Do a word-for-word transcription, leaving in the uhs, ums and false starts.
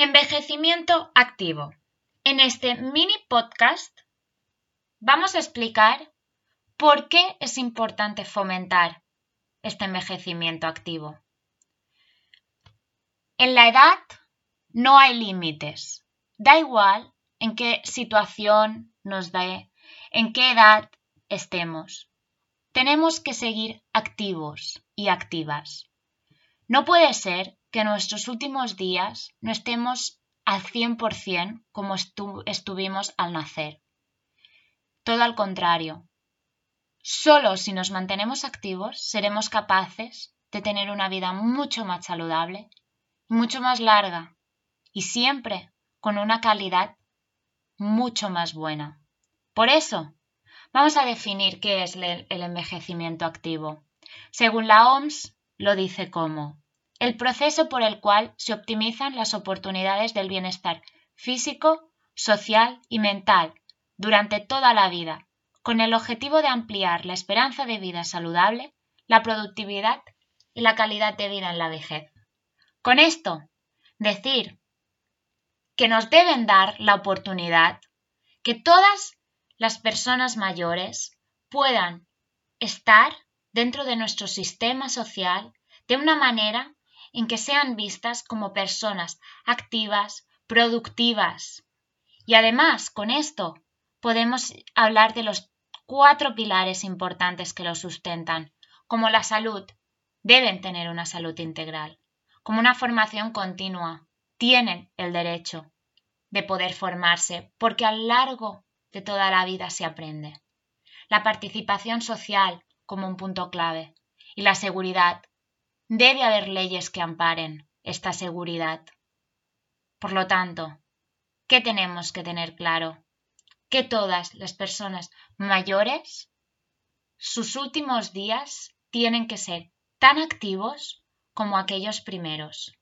Envejecimiento activo. En este mini podcast vamos a explicar por qué es importante fomentar este envejecimiento activo. En la edad no hay límites. Da igual en qué situación nos dé, en qué edad estemos. Tenemos que seguir activos y activas. No puede ser que en nuestros últimos días no estemos al cien por ciento como estu- estuvimos al nacer. Todo al contrario. Solo si nos mantenemos activos seremos capaces de tener una vida mucho más saludable, mucho más larga y siempre con una calidad mucho más buena. Por eso, vamos a definir qué es el envejecimiento activo. Según la O M S, lo dice como el proceso por el cual se optimizan las oportunidades del bienestar físico, social y mental durante toda la vida, con el objetivo de ampliar la esperanza de vida saludable, la productividad y la calidad de vida en la vejez. Con esto, decir que nos deben dar la oportunidad que todas las personas mayores puedan estar dentro de nuestro sistema social de una manera en que sean vistas como personas activas, productivas. Y además, con esto, podemos hablar de los cuatro pilares importantes que lo sustentan, como la salud. Deben tener una salud integral, como una formación continua. Tienen el derecho de poder formarse, porque a lo largo de toda la vida se aprende. La participación social como un punto clave y la seguridad. Debe haber leyes que amparen esta seguridad. Por lo tanto, ¿qué tenemos que tener claro? Que todas las personas mayores, sus últimos días tienen que ser tan activos como aquellos primeros.